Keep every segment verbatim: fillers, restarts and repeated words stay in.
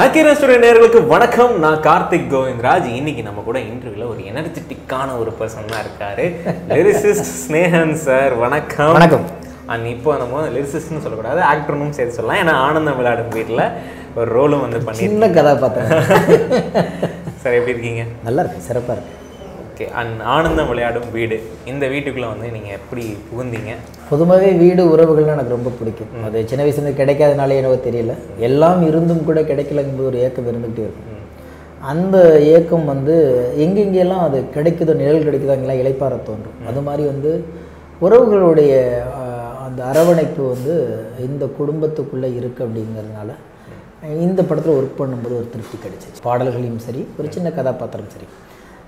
Nakkheeran studio நேயர்களுக்கு வணக்கம். நான் கார்த்திக் கோவிந்தராஜ். இன்னைக்கு நம்ம கூட இன்டர்வியூல ஒரு எனர்ஜெட்டிக்கான ஒரு பர்சன் தான் இருக்காரு, லிரிசிஸ்ட் ஸ்னேகன் சார். வணக்கம். வணக்கம். அண்ட் இப்போ நம்ம லிரிசிஸ்ட்னு சொல்லக்கூடாது, ஆக்டர்னும் சேர்த்து சொல்லலாம். ஏன்னா ஆனந்த விளையாடும் வீட்டில் ஒரு ரோலும் வந்து பண்ணி சின்ன கதாபாத்திரம். சார் எப்படி இருக்கீங்க? நல்லா இருக்கு, சிறப்பாக இருக்கு. ஓகே. அண்ட் ஆனந்த விளையாடும் வீடு, இந்த வீட்டுக்குள்ளே வந்து நீங்கள் எப்படி புகுந்தீங்க? பொதுவாகவே வீடு, உறவுகள்னா எனக்கு ரொம்ப பிடிக்கும். அது சின்ன வயசுலேருந்து கிடைக்காதனாலே எனக்கு தெரியல, எல்லாம் இருந்தும் கூட கிடைக்கலங்கும்போது ஒரு ஏக்கம் இருந்துகிட்டே இருக்கும். அந்த ஏக்கம் வந்து எங்கெங்கெல்லாம் அது கிடைக்குதோ, நிழல் கிடைக்குதோ அங்கெல்லாம் இளைப்பாற தோன்றும். அது மாதிரி வந்து உறவுகளுடைய அந்த அரவணைப்பு வந்து இந்த குடும்பத்துக்குள்ளே இருக்குது. அப்படிங்கிறதுனால இந்த படத்தில் ஒர்க் பண்ணும்போது ஒரு திருப்தி கிடைச்சிச்சு. பாடல்களையும் சரி, ஒரு சின்ன கதாபாத்திரம் சரி,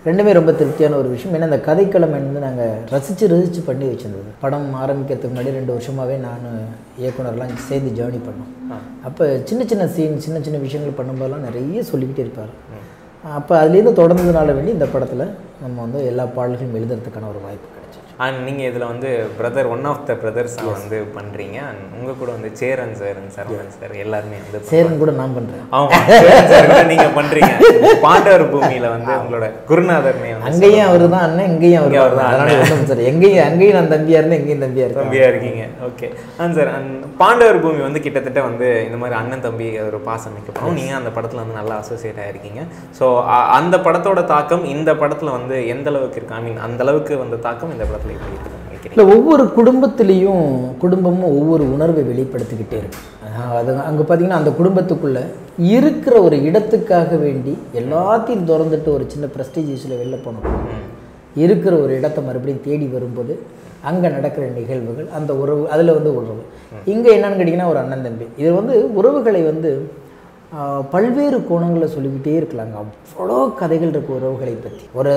ரெண்டுமே ரொம்ப திருப்தியான ஒரு விஷயம். ஏன்னா அந்த கதைக்களம் வந்து நாங்கள் ரசித்து ரசித்து பண்ணி வச்சுருந்தது. படம் ஆரம்பிக்கிறதுக்கு முன்னாடி ரெண்டு வருஷமாகவே நான் இயக்குனர்லாம் சேர்ந்து ஜேர்னி பண்ணோம். அப்போ சின்ன சின்ன சீன், சின்ன சின்ன விஷயங்கள் பண்ணும்போதெல்லாம் நிறைய சொல்லிக்கிட்டே இருப்பார். அப்போ அதுலேருந்து தொடர்ந்ததுனால வேண்டி இந்த படத்தில் நம்ம வந்து எல்லா பாடல்களும் எழுதுறதுக்கான ஒரு வாய்ப்பு கிடைச்சிச்சு. அண்ட் நீங்கள் இதில் வந்து brother, one of the brothers வந்து பண்ணுறீங்க. அண்ட் உங்கள் கூட வந்து சேரன் சார், சரவணன் சார், எல்லாருமே வந்து. சேரன் கூட நான் பண்ணுறேன். ஆமாம், நீங்கள் பண்ணுறீங்க. பாண்டவர் பூமியில் வந்து உங்களோட குருநாதர்மே அங்கேயும் அவர் தான் அண்ணன், இங்கேயும் அவர் அவர் தான் அண்ணன் சார். எங்கேயும் அங்கேயும் நான் தம்பியாக இருந்தேன், எங்கேயும் தம்பியாக இருக்கு தம்பியாக இருக்கீங்க. ஓகே. ஆன் சார், அண்ட் பாண்டவர் பூமி வந்து கிட்டத்தட்ட வந்து இந்த மாதிரி அண்ணன் தம்பி ஒரு பாசம் மிக்கப்படும். நீங்கள் அந்த படத்தில் வந்து நல்லா அசோசியேட் ஆகிருக்கீங்க. ஸோ அந்த படத்தோட தாக்கம் இந்த படத்தில் வந்து எந்த அளவுக்கு இருக்கு? ஐ மீன் அந்த அளவுக்கு வந்து தாக்கம் இந்த படத்தில் எப்படி இருக்குன்னு நினைக்கிறேன். இல்லை, ஒவ்வொரு குடும்பத்திலையும் குடும்பமும் ஒவ்வொரு உணர்வை வெளிப்படுத்திக்கிட்டே இருக்கு. அது அங்கே பார்த்தீங்கன்னா அந்த குடும்பத்துக்குள்ளே இருக்கிற ஒரு இடத்துக்காக வேண்டி எல்லாத்தையும் திறந்துட்டு ஒரு சின்ன ப்ரெஸ்டீஜ் இஷ்யூவில் வெளில போனோம். இருக்கிற ஒரு இடத்தை மறுபடியும் தேடி வரும்போது அங்கே நடக்கிற நிகழ்வுகள், அந்த உறவு, அதில் வந்து உறவு. இங்கே என்னென்னு கேட்டிங்கன்னா ஒரு அண்ணன் தம்பி. இது வந்து உறவுகளை வந்து பல்வேறு கோணங்களில் சொல்லிக்கிட்டே இருக்கலாங்க. அவ்வளோ கதைகள் இருக்குது உறவுகளை பற்றி. ஒரு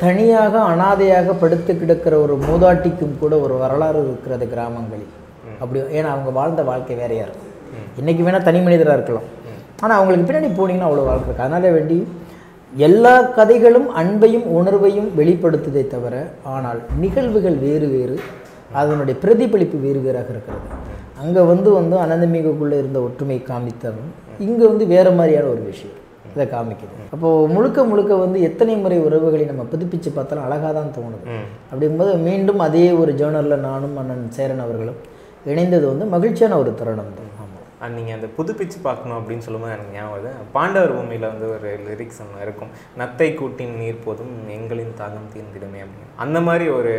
தனியாக அனாதையாக படுத்து கிடக்கிற ஒரு மூதாட்டிக்கும் கூட ஒரு வரலாறு இருக்கிறது கிராமங்களில். அப்படி ஏன்னா அவங்க வாழ்ந்த வாழ்க்கை வேறையாக இருக்கும். இன்றைக்கி வேணால் தனி மனிதராக இருக்கலாம், ஆனால் அவங்களுக்கு பின்னாடி போனீங்கன்னா அவ்வளோ வாழ்க்கை இருக்குது. அதனால் வேண்டி எல்லா கதைகளும் அன்பையும் உணர்வையும் வெளிப்படுத்துதே தவிர, ஆனால் நிகழ்வுகள் வேறு வேறு, அதனுடைய பிரதிபலிப்பு வேறு வேறாக இருக்கிறது. அங்கே வந்து வந்து அனந்தமிகுக்குள்ளே இருந்த ஒற்றுமை காமித்தவன் இங்கே வந்து வேறு மாதிரியான ஒரு விஷயம் இதை காமிக்குது. அப்போது முழுக்க முழுக்க வந்து எத்தனை முறை உறவுகளை நம்ம புதுப்பித்து பார்த்தாலும் அழகாக தான் தோணுது. அப்படிங்கும்போது மீண்டும் அதே ஒரு ஜேர்னலில் நானும் அண்ணன் சேரன் அவர்களும் இணைந்தது வந்து மகிழ்ச்சியான ஒரு தருணம் தான். அண்ட் நீங்கள் அந்த புதுப்பிச்சு பார்க்கணும் அப்படின்னு சொல்லும்போது எனக்கு ஞாபகம் வருது, பாண்டவர் பூமியில் வந்து ஒரு லிரிக்ஸ் ஒன்று இருக்கும், நத்தை கூட்டின் நீர் போதும் எங்களின் தாகம் தீர்ந்திடுமே அப்படின்னு. அந்த மாதிரி ஒரு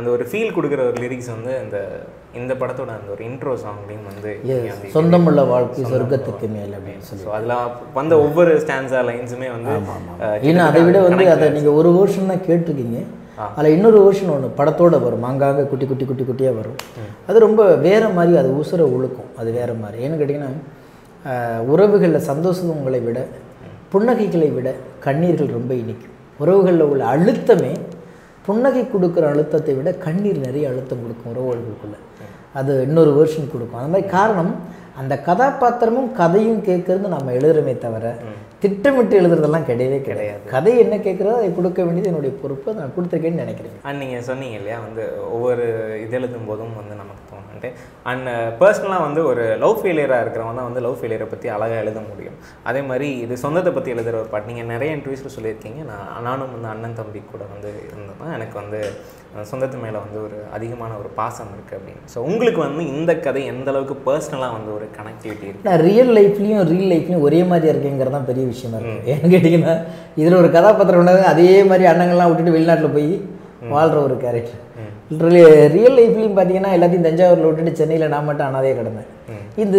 அந்த ஒரு ஃபீல் கொடுக்குற ஒரு லிரிக்ஸ் வந்து அந்த இந்த படத்தோட அந்த ஒரு இன்ட்ரோ சாங்லேயும் வந்து சொந்தமுள்ள வாழ்க்கை சொர்க்கத்துக்கு மேல் அப்படின்னு சொல்லி அதில் வந்த ஒவ்வொரு ஸ்டான்ஸா லைன்ஸுமே வந்து. ஏன்னா அதை விட வந்து அதை நீங்கள் ஒரு வருஷம் தான் கேட்டிருக்கீங்க, அதில் இன்னொரு வருஷன் ஒன்று படத்தோடு வரும், அங்காங்க குட்டி குட்டி குட்டி குட்டியாக வரும். அது ரொம்ப வேறு மாதிரி, அது உசுர உழுக்கும். அது வேறு மாதிரி ஏன்னு கேட்டிங்கன்னா, உறவுகளில் சந்தோஷங்களை விட புன்னகைகளை விட கண்ணீர்கள் ரொம்ப இனிக்கும். உறவுகளில் உள்ள அழுத்தமே புன்னகை கொடுக்குற அழுத்தத்தை விட கண்ணீர் நிறைய அழுத்தம் கொடுக்கும் உறவுகளுக்குள்ளே. அது இன்னொரு வருஷன் கொடுக்கும். அந்த மாதிரி காரணம் அந்த கதாபாத்திரமும் கதையும் கேட்குறது நம்ம எழுதுறமே தவிர திட்டமிட்டு எழுதுறதெல்லாம் கிடையவே கிடையாது. கதை என்ன கேட்குறதோ அதை கொடுக்க வேண்டியது என்னுடைய பொறுப்பு, நான் கொடுத்துருக்கேன்னு நினைக்கிறேன். அண்ட் நீங்கள் சொன்னீங்க இல்லையா, வந்து ஒவ்வொரு இது எழுதும் போதும் வந்து நமக்கு தோணுன்ட்டு. அண்ட் பர்சனலாக வந்து ஒரு லவ் ஃபெயிலியராக இருக்கிறவங்க தான் வந்து லவ் ஃபெயிலியரை பற்றி அழகாக எழுத முடியும். அதே மாதிரி இது சொந்தத்தை பற்றி எழுதுகிற ஒரு பாட்டு நீங்கள் நிறைய இன்டர்வியூஸில் சொல்லியிருக்கீங்க. நான் நானும் வந்து அண்ணன் தம்பி கூட வந்து இருந்தேன்னா எனக்கு வந்து சொந்தத்து மேலே வந்து ஒரு அதிகமான ஒரு பாசம் இருக்குது அப்படின்னு. ஸோ உங்களுக்கு வந்து இந்த கதை எந்த அளவுக்கு பர்சனலாக வந்து ஒரு கனெக்டிவிட்டி இருக்குது? நான் ரியல் லைஃப்லேயும் ரீல் லைஃப்லேயும் ஒரே மாதிரி இருக்குங்கிறது தான் பெரிய விஷயமா இருக்குது. ஏன்னு கேட்டிங்கன்னா, இதில் ஒரு கதாபாத்திரம் உண்டாது, அதே மாதிரி அண்ணங்கள்லாம் விட்டுட்டு வெளிநாட்டில் போய் வாழ்கிற ஒரு கேரக்டர். ரியல் லைஃப்லேயும் பார்த்தீங்கன்னா எல்லாத்தையும் தஞ்சாவூரில் விட்டுட்டு சென்னையில் நான் மட்டும் அனாதையே கிடந்தேன். இந்த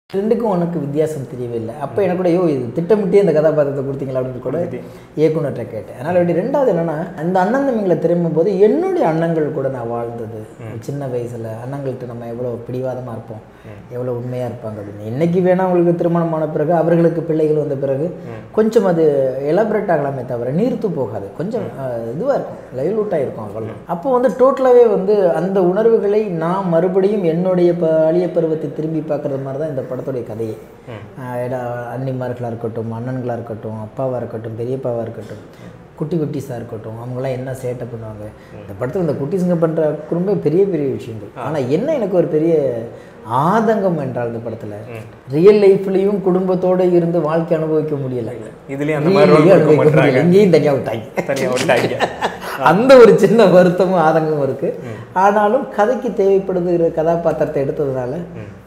ரெண்டுக்கும் உனக்கு வித்தியாசம் தெரியவில்லை. அப்போ எனக்கு கூட யோ இது திட்டமிட்டே இந்த கதாபாத்திரத்தை கொடுத்தீங்களா அப்படின்னு கூட இயக்குனர்கிட்ட கேட்டேன். அதனால் அப்படி ரெண்டாவது என்னென்னா, அந்த அண்ணன் தம்பிங்களை திரும்பும் போது என்னுடைய அண்ணங்கள் கூட நான் வாழ்ந்தது சின்ன வயசில். அண்ணங்கள்கிட்ட நம்ம எவ்வளோ பிடிவாதமாக இருப்போம், எவ்வளோ உண்மையாக இருப்பாங்க அப்படின்னு. இன்றைக்கி வேணால் அவங்களுக்கு திருமணமான பிறகு, அவர்களுக்கு பிள்ளைகள் வந்த பிறகு கொஞ்சம் அது எலபரேட் ஆகலாமே தவிர நீர்த்து போகாது. கொஞ்சம் இதுவாக இருக்கும், லைவ்லூட்டாக இருக்கும் அவ்வளோ. அப்போ வந்து டோட்டலாகவே வந்து அந்த உணர்வுகளை நான் மறுபடியும் என்னுடைய பழைய பருவத்தை திரும்பி பார்க்குறது மாதிரி தான் இந்த படத்துடைய கதையே. அன்னிமார்களாக இருக்கட்டும், அண்ணன்களாக இருக்கட்டும், அப்பாவாக இருக்கட்டும், பெரியப்பாவாக இருக்கட்டும், குட்டி குட்டிஸாக இருக்கட்டும், அவங்களாம் என்ன சேட்டை பண்ணுவாங்க. இந்த படத்தில் இந்த குட்டிஸுங்க பண்ணுற குறும்பே பெரிய பெரிய விஷயங்கள். ஆனால் என்ன எனக்கு ஒரு பெரிய ஆதங்கம் என்றால், இந்த படத்தில் ரியல் லைஃப்லையும் குடும்பத்தோடு இருந்து வாழ்க்கை அனுபவிக்க முடியலை. இங்கேயும் தனியாக விட்டாங்க. அந்த ஒரு சின்ன வருத்தமும் ஆதங்கமும் இருக்குது. ஆனாலும் கதைக்கு தேவைப்படுகிற கதாபாத்திரத்தை எடுத்ததுனால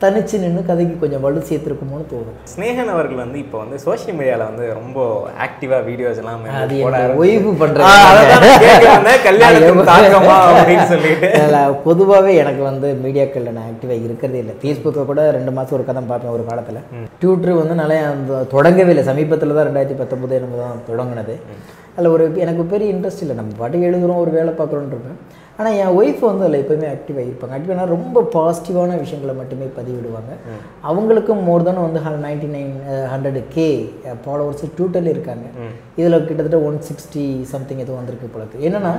தனிச்சு நின்று கதைக்கு கொஞ்சம் வலு சேர்த்துருக்குமோன்னு தோணும். ஸ்னேகன் அவர்கள் வந்து இப்போ வந்து சோஷியல் மீடியாவில் வந்து ரொம்ப ஆக்டிவாக வீடியோஸ் எல்லாம் அது ஒய்வு பண்ணுறாங்க, கல்யாணம் தாக்கமா அப்படின்னு சொல்லிட்டு. பொதுவாகவே எனக்கு வந்து மீடியாக்களில் நான் ஆக்டிவாக இருக்கிறதே இல்லை. ஃபேஸ்புக்கை கூட ரெண்டு மாதம் ஒரு கதை பார்ப்பேன் ஒரு காலத்தில். ட்விட்டர் வந்து நல்லா தொடங்கவே இல்லை. சமீபத்தில் தான் ரெண்டாயிரத்தி பத்தொம்போது எனக்கு தான் தொடங்கினது. அதில் ஒரு எனக்கு பெரிய இன்ட்ரெஸ்ட் இல்லை. நம்ம பாட்டுக்கு எழுதுகிறோம், ஒரு வேலை பார்க்குறோன்னு இருப்பேன். ஆனால் என் ஒய்ஃப் வந்து அதில் எப்போயுமே ஆக்டிவாக இருப்பாங்க. ஆக்டிவானா ரொம்ப பாசிட்டிவான விஷயங்களை மட்டுமே பதிவிடுவாங்க. அவங்களுக்கும் மோர் தான் வந்து ninety nine hundred K followers ட்விட்டரில் இருக்காங்க. இதில் கிட்டத்தட்ட ஒன் சிக்ஸ்டி சம்திங் எதுவும் வந்திருக்கு போலக்கு. என்னென்னா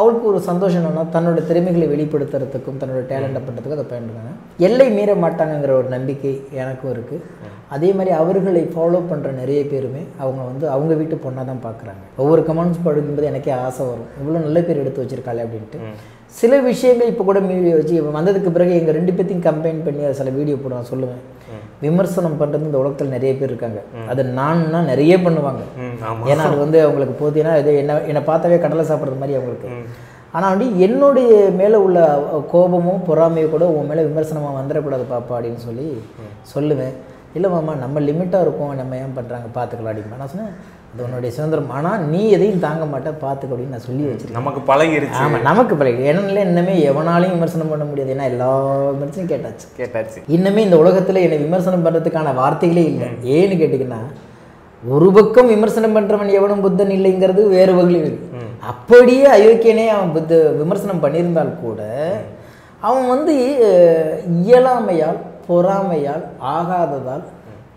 அவளுக்கு ஒரு சந்தோஷம் என்னென்னா, தன்னோட திறமைகளை வெளிப்படுத்துறதுக்கும் தன்னோட டேலண்டை பண்ணுறதுக்கும் அதை பயன்படுறாங்க. எல்லை மீற மாட்டாங்கங்கிற ஒரு நம்பிக்கை எனக்கும் இருக்குது. அதே மாதிரி அவர்களை ஃபாலோ பண்ணுற நிறைய பேருமே அவங்க வந்து அவங்க வீட்டு பொண்ணாக தான் பார்க்குறாங்க. ஒவ்வொரு கமெண்ட்ஸ் படிக்கும்போது எனக்கே ஆசை வரும், இவ்வளோ நல்ல பேர் எடுத்து வச்சுருக்காளே அப்படின்ட்டு. சில விஷயங்கள் இப்போ கூட மீடியா வச்சு வந்ததுக்கு பிறகு எங்கள் ரெண்டு பேர்த்தையும் கம்பைன் பண்ணி அதை சில வீடியோ போடுவாங்க. சொல்லுவேன், விமர்சனம் பண்ணுறது இந்த உலகத்தில் நிறைய பேர் இருக்காங்க. அது நான்னா நிறைய பண்ணுவாங்க. ஏன்னா அது வந்து அவங்களுக்கு போதினா இது என்ன என்னை பார்த்தாவே கடலை சாப்பிட்றது மாதிரி அவங்களுக்கு. ஆனால் வந்து என்னுடைய மேலே உள்ள கோபமும் பொறாமையும் கூட உன் மேலே விமர்சனமாக வந்துடக்கூடாது பாப்பா அப்படின்னு சொல்லி சொல்லுவேன். இல்லை மாமா, நம்ம லிமிட்டாக இருக்கும், நம்ம ஏன் பண்ணுறாங்க பார்த்துக்கலாம் அப்படிமா. நான் சொன்னேன், அது உன்னுடைய சுதந்திரம், ஆனால் நீ எதையும் தாங்க மாட்டேன் பார்த்துக்க அப்படின்னு நான் சொல்லி வச்சுருக்கேன். நமக்கு பழகிடுச்சு. ஆமாம், நமக்கு பழகிடு. ஏன்னா இன்னமே எவனாலையும் விமர்சனம் பண்ண முடியாது. ஏன்னா எல்லா விமர்சனம் கேட்டாச்சு கேட்டாச்சு இன்னமே இந்த உலகத்தில் என்னை விமர்சனம் பண்ணுறதுக்கான வார்த்தைகளே இல்லை. ஏன்னு கேட்டிங்கன்னா, ஒரு பக்கம் விமர்சனம் பண்ணுறவன் எவனும் புத்தன் இல்லைங்கிறது வேறு வகையில் இருக்குது. அப்படியே அயோக்கியனே அவன் புத்த விமர்சனம் பண்ணியிருந்தால் கூட அவன் வந்து இயலாமையால், பொறாமையால், ஆகாததால்,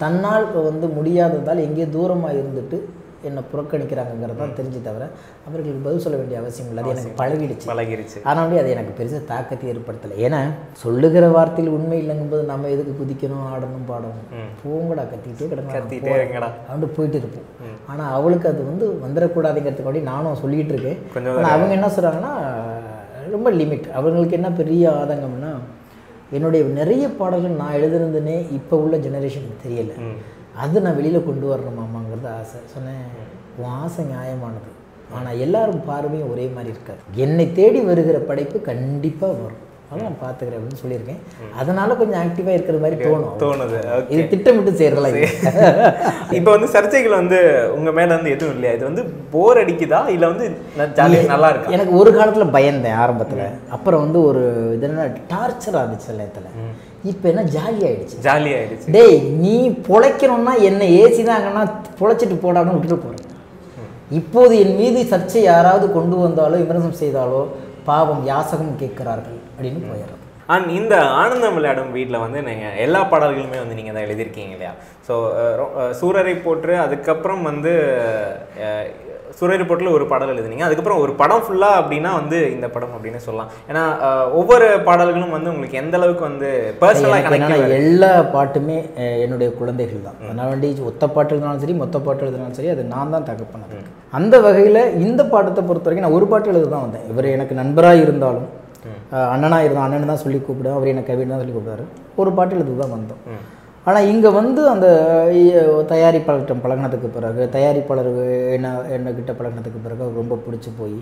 தன்னால் வந்து முடியாததால் எங்கேயோ தூரமாக இருந்துட்டு என்னை புறக்கணிக்கிறாங்கிறது தான் தெரிஞ்சு தவிர அவர்களுக்கு பதில் சொல்ல வேண்டிய அவசியம் இல்லை. அது எனக்கு பழகிடுச்சு பழகிடுச்சு ஆனால் அது எனக்கு பெருசாக தாக்கத்தை ஏற்படுத்தலை. ஏன்னா சொல்லுகிற வார்த்தையில் உண்மை இல்லைங்கும்போது நம்ம எதுக்கு குதிக்கணும், ஆடணும், பாடணும், போங்கடா கத்திக்கிட்டே கிடக்கடா அப்படின்ட்டு போயிட்டு இருப்போம். ஆனால் அவளுக்கு அது வந்து வந்துடக்கூடாதுங்கிறதுக்கு அப்படி நானும் சொல்லிகிட்டு இருக்கேன். ஆனால் அவங்க என்ன சொல்கிறாங்கன்னா, ரொம்ப லிமிட். அவங்களுக்கு என்ன பெரிய ஆதங்கம்னா, என்னுடைய நிறைய பாடல்கள் நான் எழுதிருந்தேனே இப்போ உள்ள ஜெனரேஷனுக்கு தெரியலை, அது நான் வெளியில் கொண்டு வரணுமாமாங்கிறது ஆசை. சொன்னேன், உன் ஆசை நியாயமானது, ஆனால் எல்லாரும் பார்வையும் ஒரே மாதிரி இருக்காது. என்னை தேடி வருகிற படைப்பு கண்டிப்பாக வரும், அதெல்லாம் நான் பார்த்துக்கிறேன் அப்படின்னு சொல்லியிருக்கேன். அதனால கொஞ்சம் ஆக்டிவாக இருக்கிற மாதிரி தோணும் தோணுது இது திட்டமிட்டு செய்கிறதெல்லாம். இப்போ வந்து சர்ச்சைகள் வந்து உங்கள் மேலே வந்து எதுவும் இல்லையா? இது வந்து போர் அடிக்குதா இல்லை வந்து ஜாலியாக நல்லா இருக்கு? எனக்கு ஒரு காலத்தில் பயந்தேன் ஆரம்பத்தில். அப்புறம் வந்து ஒரு இது என்ன டார்ச்சராக இருந்துச்சு எல்லாத்துல. இப்போ என்ன ஜாலி ஆகிடுச்சு ஜாலி ஆகிடுச்சு டேய், நீ பொழைக்கணும்னா என்ன ஏசி தாங்கன்னா பொழைச்சிட்டு போடாமல் விட்டுட்டு போகிறேன். இப்போது என் மீது சர்ச்சை யாராவது கொண்டு வந்தாலோ விமர்சனம் செய்தாலோ பாவம் யாசகம் கேட்கிறார்கள் அப்படின்னு போயிடுறது. அண்ட் இந்த ஆனந்த மலையாளம் வீட்டில் வந்து நீங்கள் எல்லா பாடல்களுமே வந்து நீங்கள் தான் எழுதியிருக்கீங்க இல்லையா? ஸோ சூரரை போற்று, அதுக்கப்புறம் வந்து சூரரை போற்றில் ஒரு பாடல் எழுதுனீங்க, அதுக்கப்புறம் ஒரு படம் ஃபுல்லாக அப்படின்னா வந்து இந்த படம் அப்படின்னு சொல்லலாம். ஏன்னா ஒவ்வொரு பாடல்களும் வந்து உங்களுக்கு எந்த அளவுக்கு வந்து பர்சனலாக கனெக்ட். எல்லா பாட்டுமே என்னுடைய குழந்தைகள் தான். அதனால் வேண்டி ஒத்த பாட்டு எழுதினாலும் சரி, மொத்த பாட்டு எழுதினாலும் சரி, அது நான் தான் தகப்பனது. அந்த வகையில் இந்த பாட்டத்தை பொறுத்த வரைக்கும் நான் ஒரு பாட்டு எழுத தான் வந்தேன். இவர் எனக்கு நண்பராக இருந்தாலும், அண்ணனாக இருந்தால் அண்ணன் தான் சொல்லி கூப்பிடுவேன், அவர் எனக்கு கவின்னு தான் சொல்லி கூப்பிடுவார். ஒரு பாட்டு எழுத தான் வந்தோம். ஆனால் இங்கே வந்து அந்த தயாரிப்பாளர்கிட்ட பழகினதுக்கு பிறகு தயாரிப்பாளர் என்ன என்னக்கிட்ட பழகினதுக்கு பிறகு அவர் ரொம்ப பிடிச்சி போய்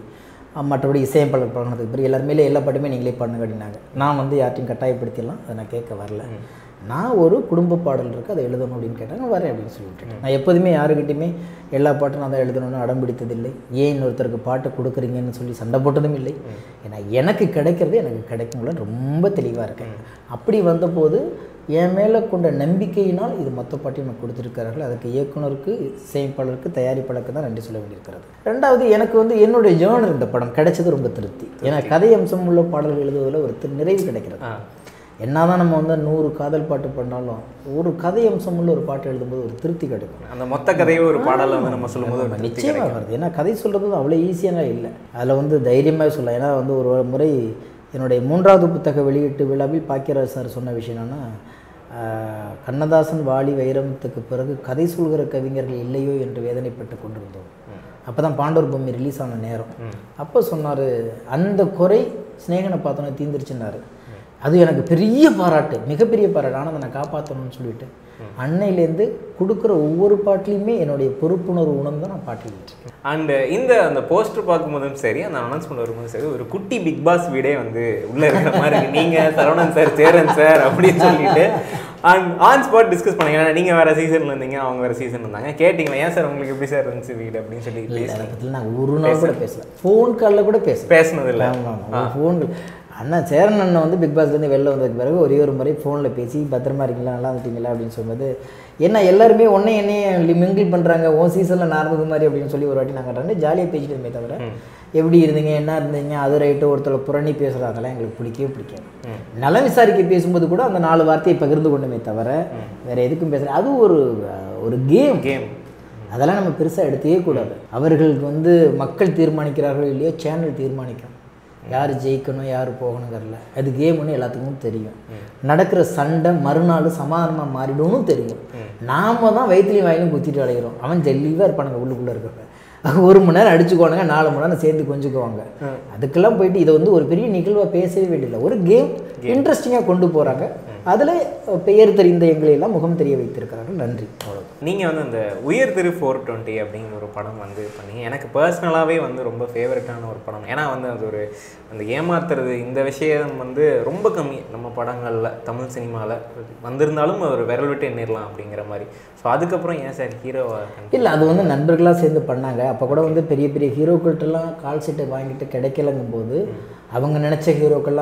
மற்றபடி இசையமைப்பாளர் பழகினதுக்கு பிறகு எல்லாருமே எல்லா பாட்டுமே நீங்களே பண்ணுங்க அப்படின்னாங்க. நான் வந்து யார்ட்டையும் கட்டாயப்படுத்திடலாம் அதை நான் கேட்க வரல. நான் ஒரு குடும்ப பாடல் இருக்குது அதை எழுதணும் அப்படின்னு கேட்டாங்க, வரேன் அப்படின்னு சொல்லிவிட்டேன். நான் எப்போதுமே யாருக்கிட்டையுமே எல்லா பாட்டும் நான் தான் எழுதணும்னு அடம் பிடித்ததில்லை. ஏன் இன்னொருத்தருக்கு பாட்டு கொடுக்குறீங்கன்னு சொல்லி சண்டை போட்டதும் இல்லை. ஏன்னா எனக்கு கிடைக்கிறது எனக்கு கிடைக்கும்ல, ரொம்ப தெளிவாக இருக்கேன். அப்படி வந்தபோது என் மேலே கொண்ட நம்பிக்கையினால் இது மொத்த பாட்டையும் நான் கொடுத்துருக்கிறார்கள். அதுக்கு இயக்குனருக்கு, இசையமைப்பாளருக்கு, தயாரிப்பாளருக்கு தான் நன்றி சொல்ல வேண்டியிருக்கிறது. ரெண்டாவது, எனக்கு வந்து என்னுடைய ஜேர்னர் இந்த படம் கிடைச்சது ரொம்ப திருப்தி. ஏன்னா கதை அம்சம் உள்ள பாடல்கள் எழுதுவதில் ஒரு நிறைவு கிடைக்கிறது. என்ன தான் நம்ம வந்து நூறு காதல் பாட்டு பண்ணாலும் ஒரு கதை அம்சம் உள்ள ஒரு பாட்டு எழுதும்போது ஒரு திருப்தி கிடைக்கும். அந்த மொத்த கதையை ஒரு பாடலை வந்து நம்ம சொல்லும்போது நிச்சயமாக வருது. ஏன்னா கதை சொல்கிறது அவ்வளோ ஈஸியாக இல்லை, அதில் வந்து தைரியமாக சொல்லலாம். ஏன்னா வந்து ஒரு முறை என்னுடைய மூன்றாவது புத்தக வெளியீட்டு விழாவில் பாக்கியராஜ் சார் சொன்ன விஷயம் என்னென்னா, கண்ணதாசன், வாலி, வைரமுத்துக்கு பிறகு கதை சொல்கிற கவிஞர்கள் இல்லையோ என்று வேதனைப்பட்டு கொண்டிருந்தோம். அப்போ தான் பாண்டவர் பூமி ரிலீஸ் ஆன நேரம். அப்போ சொன்னார், அந்த குறை ஸ்நேகனை பார்த்தோன்னே தீர்ந்துருச்சுன்னாரு. அது எனக்கு பெரிய பாராட்டு, மிகப்பெரிய பாராட்டு. ஆனால் அதை நான் காப்பாற்றணும்னு சொல்லிவிட்டு அன்னையிலேருந்து கொடுக்குற ஒவ்வொரு பாட்டிலையுமே என்னுடைய பொறுப்புணர்வு உணர்ந்து தான் நான் பாட்டிக்கிட்டேன். அண்ட் இந்த அந்த போஸ்டர் பார்க்கும்போதும் சரி, அந்த அனௌன்ஸ்மெண்ட் வரும்போதும் சரி, ஒரு குட்டி பிக் பாஸ் வீடே வந்து உள்ளே இருக்கிற மாதிரி இருக்குது. நீங்கள் சரவணன் சார், சேரன் சார் அப்படின்னு சொல்லிட்டு அண்ட் ஆன் ஸ்பாட் டிஸ்கஸ் பண்ணீங்க. ஏன்னா நீங்கள் வேறு சீசனில் இருந்தீங்க, அவங்க வேறு சீசன் இருந்தாங்க. கேட்டிங்களா, ஏன் சார் உங்களுக்கு எப்படி சார் இருந்துச்சு வீடு அப்படின்னு சொல்லி பேசுகிறேன். நான் ஒரு நாள் கூட பேசல, ஃபோன் காலில் கூட பேச பேசினதில்லை. ஃபோன் அண்ணா சேரன் அண்ணன் வந்து பிக் பாஸ்லேருந்து வெளில வந்ததுக்கு பிறகு ஒரே ஒரு முறை ஃபோனில் பேசி பத்திரமா இருக்கீங்களா, நல்லா இருந்தீங்களா அப்படின்னு சொல்லும்போது, ஏன்னா எல்லாருமே ஒன்றே என்னையும் மிங்கிள் பண்ணுறாங்க, ஓ சீசனில் நான் இருந்தது மாதிரி அப்படின்னு சொல்லி ஒரு வாட்டி நாங்கள் ரெண்டு ஜாலியாக பேசிட்டுமே தவிர எப்படி இருந்தீங்க என்ன இருந்தீங்க அது ரைட்டு ஒருத்தர் புரணி பேசுகிறாங்கலாம் எங்களுக்கு பிடிக்கவே பிடிக்காது. நல விசாரிக்க பேசும்போது கூட அந்த நாலு வார்த்தையை பகிர்ந்து கொண்டுமே தவிர வேறு எதுக்கும் பேசுகிறேன். அது ஒரு ஒரு கேம் கேம் அதெல்லாம் நம்ம பெருசாக எடுத்துக்கவே கூடாது. அவர்களுக்கு வந்து மக்கள் தீர்மானிக்கிறார்களோ இல்லையோ, சேனல் தீர்மானிக்கும் யார் ஜெயிக்கணும் யார் போகணுங்கிறல. அது கேம்னு எல்லாத்துக்கும் தெரியும். நடக்கிற சண்டை மறுநாள் சமாதானமாக மாறிடும்னு தெரியும். நாம் தான் வயிற்றுலையும் வாயிலும் குத்திட்டு அலைகிறோம். அவன் தெளிவாக இருப்பானுங்க உள்ளுக்குள்ளே இருக்கிறப்ப. ஒரு மணி நேரம் அடிச்சுக்குவானுங்க, நாலு மணி நேரம் சேர்ந்து கொஞ்சிக்குவாங்க. அதுக்கெல்லாம் போயிட்டு இதை வந்து ஒரு பெரிய நிகழ்வாக பேசவே வேண்டியதில்லை. ஒரு கேம் இன்ட்ரெஸ்டிங்காக கொண்டு போகிறாங்க. அதில் பெயர் தெரிந்த எங்களையெல்லாம் முகம் தெரிய வைத்திருக்கிறார்கள். நன்றி. அவ்வளோ. நீங்கள் வந்து அந்த உயர் திரு ஃபோர் டுவெண்ட்டி அப்படிங்கிற ஒரு படம் வந்து பண்ணி எனக்கு பர்சனலாகவே வந்து ரொம்ப ஃபேவரட்டான ஒரு படம். ஏன்னா வந்து அது ஒரு அந்த ஏமாத்துறது இந்த விஷயம் வந்து ரொம்ப கம்மி நம்ம படங்களில், தமிழ் சினிமாவில் வந்திருந்தாலும் ஒரு விரல் விட்டு எண்ணிடலாம் அப்படிங்கிற மாதிரி. ஸோ அதுக்கப்புறம் ஏன் சார் ஹீரோவாக இல்லை, அது வந்து நண்பர்களாக சேர்ந்து பண்ணாங்க. அப்போ கூட வந்து பெரிய பெரிய ஹீரோக்கள்கிட்டலாம் கால் சீட்டை வாங்கிட்டு கிடைக்கலங்கும் போது அவங்க நினச்ச ஹீரோக்கள்லாம்.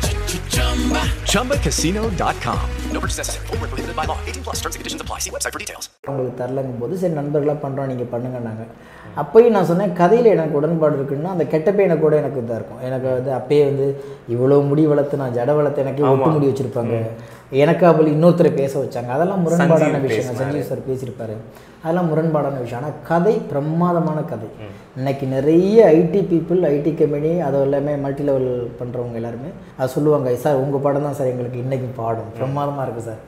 Chumba Casino dot com. No purchase necessary. Void where prohibited by law. eighteen plus terms and conditions apply. See website for details. உங்களுக்கு தரலங்கும் போது சரி நண்பர்களாக பண்ணுறோம் நீங்கள் பண்ணுங்கன்னாங்க. அப்போயும் நான் சொன்னேன், கதையில் எனக்கு உடன்பாடு இருக்குன்னா அந்த கெட்ட பையனை கூட எனக்கு இதாக இருக்கும். எனக்கு வந்து அப்பயே வந்து இவ்வளோ முடி வளர்த்து நான் ஜட வளர்த்து எனக்கு ஒட்டு முடி வச்சுருப்பாங்க. எனக்கு அவள் இன்னொருத்தரை பேச வச்சாங்க. அதெல்லாம் முரண்பாடான விஷயம். சஞ்சீவ் சார் பேசியிருப்பாரு, அதெல்லாம் முரண்பாடான விஷயம். ஆனால் கதை பிரமாதமான கதை. இன்றைக்கி நிறைய ஐடி பீப்புள், ஐடி கம்பெனி, அது எல்லாமே மல்டி லெவல் பண்ணுறவங்க எல்லாருமே அதை சொல்லுவாங்க, சார் உங்கள் பாடம் தான் சார் எங்களுக்கு இன்றைக்கி பாடம் பிரமாதமாக இருக்குது சார்.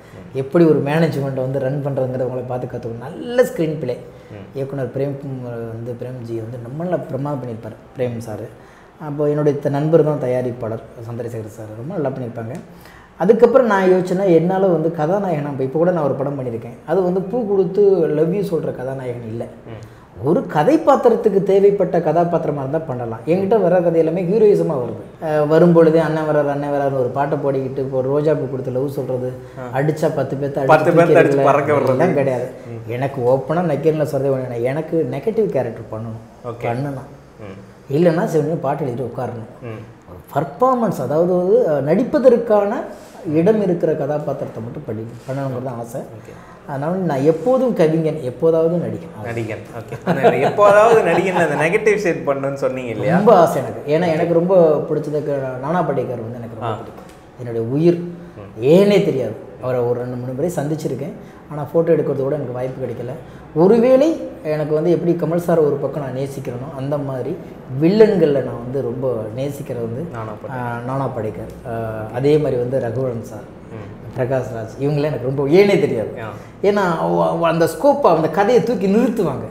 எப்படி ஒரு மேனேஜ்மெண்ட்டை வந்து ரன் பண்ணுறதுங்கிறத உங்களை பார்த்து கற்றுக்கணும். நல்ல ஸ்க்ரீன் பிளே. இயக்குனர் பிரேம் வந்து பிரேம்ஜி வந்து நம்மள பிரமாதம் பண்ணியிருப்பார் பிரேம் சார். அப்போ என்னுடைய நண்பர் தான் தயாரிப்பாளர் சந்திரசேகர் சார், ரொம்ப நல்லா பண்ணியிருப்பாங்க. அதுக்கப்புறம் நான் யோசிச்சேன்னா என்னால் வந்து கதாநாயகனாக இப்போ கூட நான் ஒரு படம் பண்ணியிருக்கேன். அது வந்து பூ கொடுத்து லவ் யூ சொல்கிற கதாநாயகன் இல்லை. ஒரு கதைப்பாத்திரத்துக்கு தேவைப்பட்ட கதாபாத்திரமாக இருந்தால் பண்ணலாம். என்கிட்ட வர கதை எல்லாமே ஹீரோயிசமாக வருது. வரும்பொழுதே அண்ணன் வராது அண்ணன் வராது ஒரு பாட்டை போடிக்கிட்டு இப்போ ரோஜா பூ கொடுத்து லவ் சொல்கிறது, அடித்தா பத்து பேர்த்த கிடையாது. எனக்கு ஓப்பனாக நக்கீரனில் சொல்கிறதே, எனக்கு நெகட்டிவ் கேரக்டர் பண்ணணும், ஓகே பண்ணலாம். இல்லைன்னா சரி பாட்டு எழுதிட்டு உட்காரணும். பர்ஃபார்மன்ஸ், அதாவது நடிப்பதற்கான இடம் இருக்கிற கதாபாத்திரத்தை மட்டும் படி பண்ணணுங்கிறது தான் ஆசை. அதனால் நான் எப்போதும் கவிஞன், எப்போதாவது நடிகன் நடிகன் ஓகே எப்போதாவது நடிகன். அந்த நெகட்டிவ் ஷேட் பண்ணணும்னு சொன்னீங்க இல்லையா, ரொம்ப ஆசை எனக்கு. ஏன்னா எனக்கு ரொம்ப பிடிச்சதுக்கு நானா படேகர் வந்து எனக்கு ரொம்ப பிடிக்கும். என்னுடைய உயிர் ஏனே தெரியாது. அவரை ஒரு ரெண்டு மூணு பேரையும் சந்திச்சுருக்கேன். ஆனால் ஃபோட்டோ எடுக்கிறது கூட எனக்கு வாய்ப்பு கிடைக்கல. ஒருவேளை எனக்கு வந்து எப்படி கமல் சார் ஒரு பக்கம் நான் நேசிக்கிறேனோ அந்த மாதிரி வில்லன்களில் நான் வந்து ரொம்ப நேசிக்கிறது வந்து நானா படைக்கர், அதே மாதிரி வந்து ரகுவரன் சார், பிரகாஷ் ராஜ், இவங்களே எனக்கு ரொம்ப ஏனே தெரியாது. ஏன்னா அந்த ஸ்கோப்பை அந்த கதையை தூக்கி நிறுத்துவாங்க.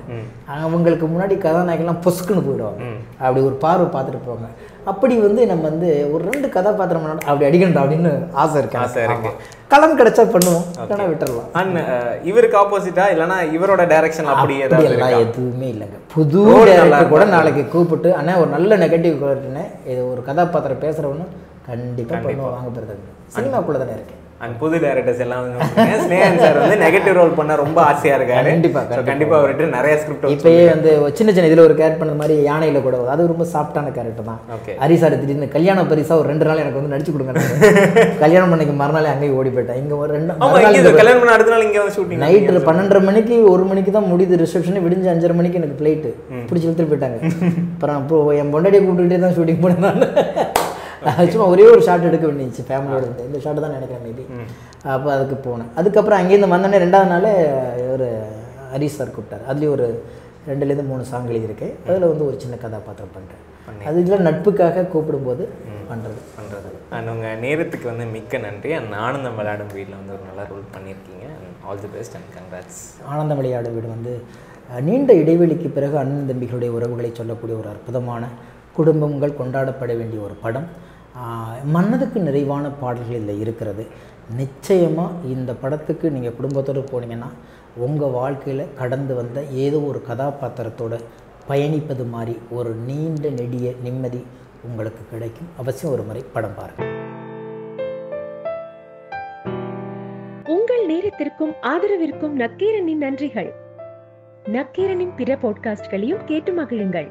அவங்களுக்கு முன்னாடி கதாநாயகெல்லாம் பொசுக்குன்னு போயிடுவாங்க, அப்படி ஒரு பார்வை பார்த்துட்டு போவாங்க. அப்படி வந்து நம்ம வந்து ஒரு ரெண்டு கதாபாத்திரம் அப்படி அடிக்கணும் அப்படின்னு ஆசை இருக்கேன். ஆசை இருக்கு, களம் கிடைச்சா பண்ணுவோம், இல்லைன்னா விட்டுறலாம். அண்ட் இவருக்கு ஆப்போசிட்டா இல்லைன்னா இவரோட டைரக்ஷன் அப்படி எல்லாம் எதுவுமே இல்லைங்க. புது டைரக்டர் கூட நாளைக்கு கூப்பிட்டு ஆனால் ஒரு நல்ல நெகட்டிவ் கொடுத்துனேன், இது ஒரு கதாபாத்திரம் பேசுகிறவன்னு கண்டிப்பாக பண்ணுவோம். வாங்க போகிறது சினிமாக்குள்ளே தானே இருக்கேன். அண்ட் புது டேரக்டர்ஸ் எல்லாம் ஸ்னேகன் சார் வந்து நெகட்டிவ் ரோல் பண்ண ரொம்ப ஆசையாக இருக்காரு. கண்டிப்பாக கண்டிப்பாக அவர்கிட்ட நிறைய ஸ்கிரிப்ட் இப்போயே வந்து சின்ன சின்ன இதில் ஒரு கேரக்டர் பண்ண மாதிரி யானையில் கூட, அது ரொம்ப சாஃப்டான கேரக்டர் தான். ஓகே, ஹரிசார் திடீர்னு கல்யாண பரிசா ஒரு ரெண்டு நாள் எனக்கு வந்து நடிச்சு கொடுங்க, கல்யாணம் பண்ணிக்கு மறுநாள் அங்கேயும் ஓடி போயிட்டேன். இங்கே ஒரு ரெண்டு கல்யாணம் பண்ண அடுத்த நாள் இங்கே ஷூட்டிங், நைட்டு பன்னெண்டரை மணிக்கு ஒரு மணிக்கு தான் முடியுது ரிசப்ஷன், விடிஞ்சு அஞ்சரை மணிக்கு எனக்கு ஃப்ளைட்டு பிடிச்சி எடுத்துகிட்டு போயிட்டாங்க. அப்புறம் அப்போ என் பொண்டாடியை கூப்பிட்டுக்கிட்டே தான் ஷூட்டிங் பண்ணேன். சும்மா ஒரே ஒரு ஷாட் எடுக்க வேண்டியிருந்துச்சு ஃபேமிலியோட, இந்த ஷாட்டு தான் நினைக்கிறேன் மேபி. அப்போ அதுக்கு போனேன். அதுக்கப்புறம் அங்கேருந்து வந்தோடனே ரெண்டாவது நாள் ஒரு ஹரிஷ் சார் கூப்பிட்டார். அதுலேயும் ஒரு ரெண்டுலேருந்து மூணு சாங் எழுதியிருக்கு, அதில் வந்து ஒரு சின்ன கதாபாத்திரம் பண்ணுறேன். அது இதில் நட்புக்காக கூப்பிடும்போது பண்ணுறது பண்ணுறது அண்ட் உங்கள் நேரத்துக்கு வந்து மிக்க நன்றி. அண்ட் ஆனந்த மலையாளம் வீட்டில் வந்து ஒரு நல்லா ரோல் பண்ணியிருக்கீங்க. All the best and congrats. ஆனந்த மலையாளம் வீடு வந்து நீண்ட இடைவெளிக்கு பிறகு அண்ணன் தம்பிகளுடைய உறவுகளை சொல்லக்கூடிய ஒரு அற்புதமான குடும்பங்கள் கொண்டாடப்பட வேண்டிய ஒரு படம். மனதுக்கு நிறைவான பாடல்கள் இதில் இருக்கிறது. நிச்சயமாக இந்த படத்துக்கு நீங்கள் குடும்பத்தோடு போனீங்கன்னா உங்கள் வாழ்க்கையில் கடந்து வந்த ஏதோ ஒரு கதாபாத்திரத்தோடு பயணிப்பது மாதிரி ஒரு நீண்ட நெடிய நிம்மதி உங்களுக்கு கிடைக்கும். அவசியம் ஒரு முறை படம் பாருங்கள். உங்கள் நேரத்திற்கும் ஆதரவிற்கும் நக்கீரனின் நன்றிகள். நக்கீரனின் பிற பாட்காஸ்ட்களையும் கேட்டு மகிழுங்கள்.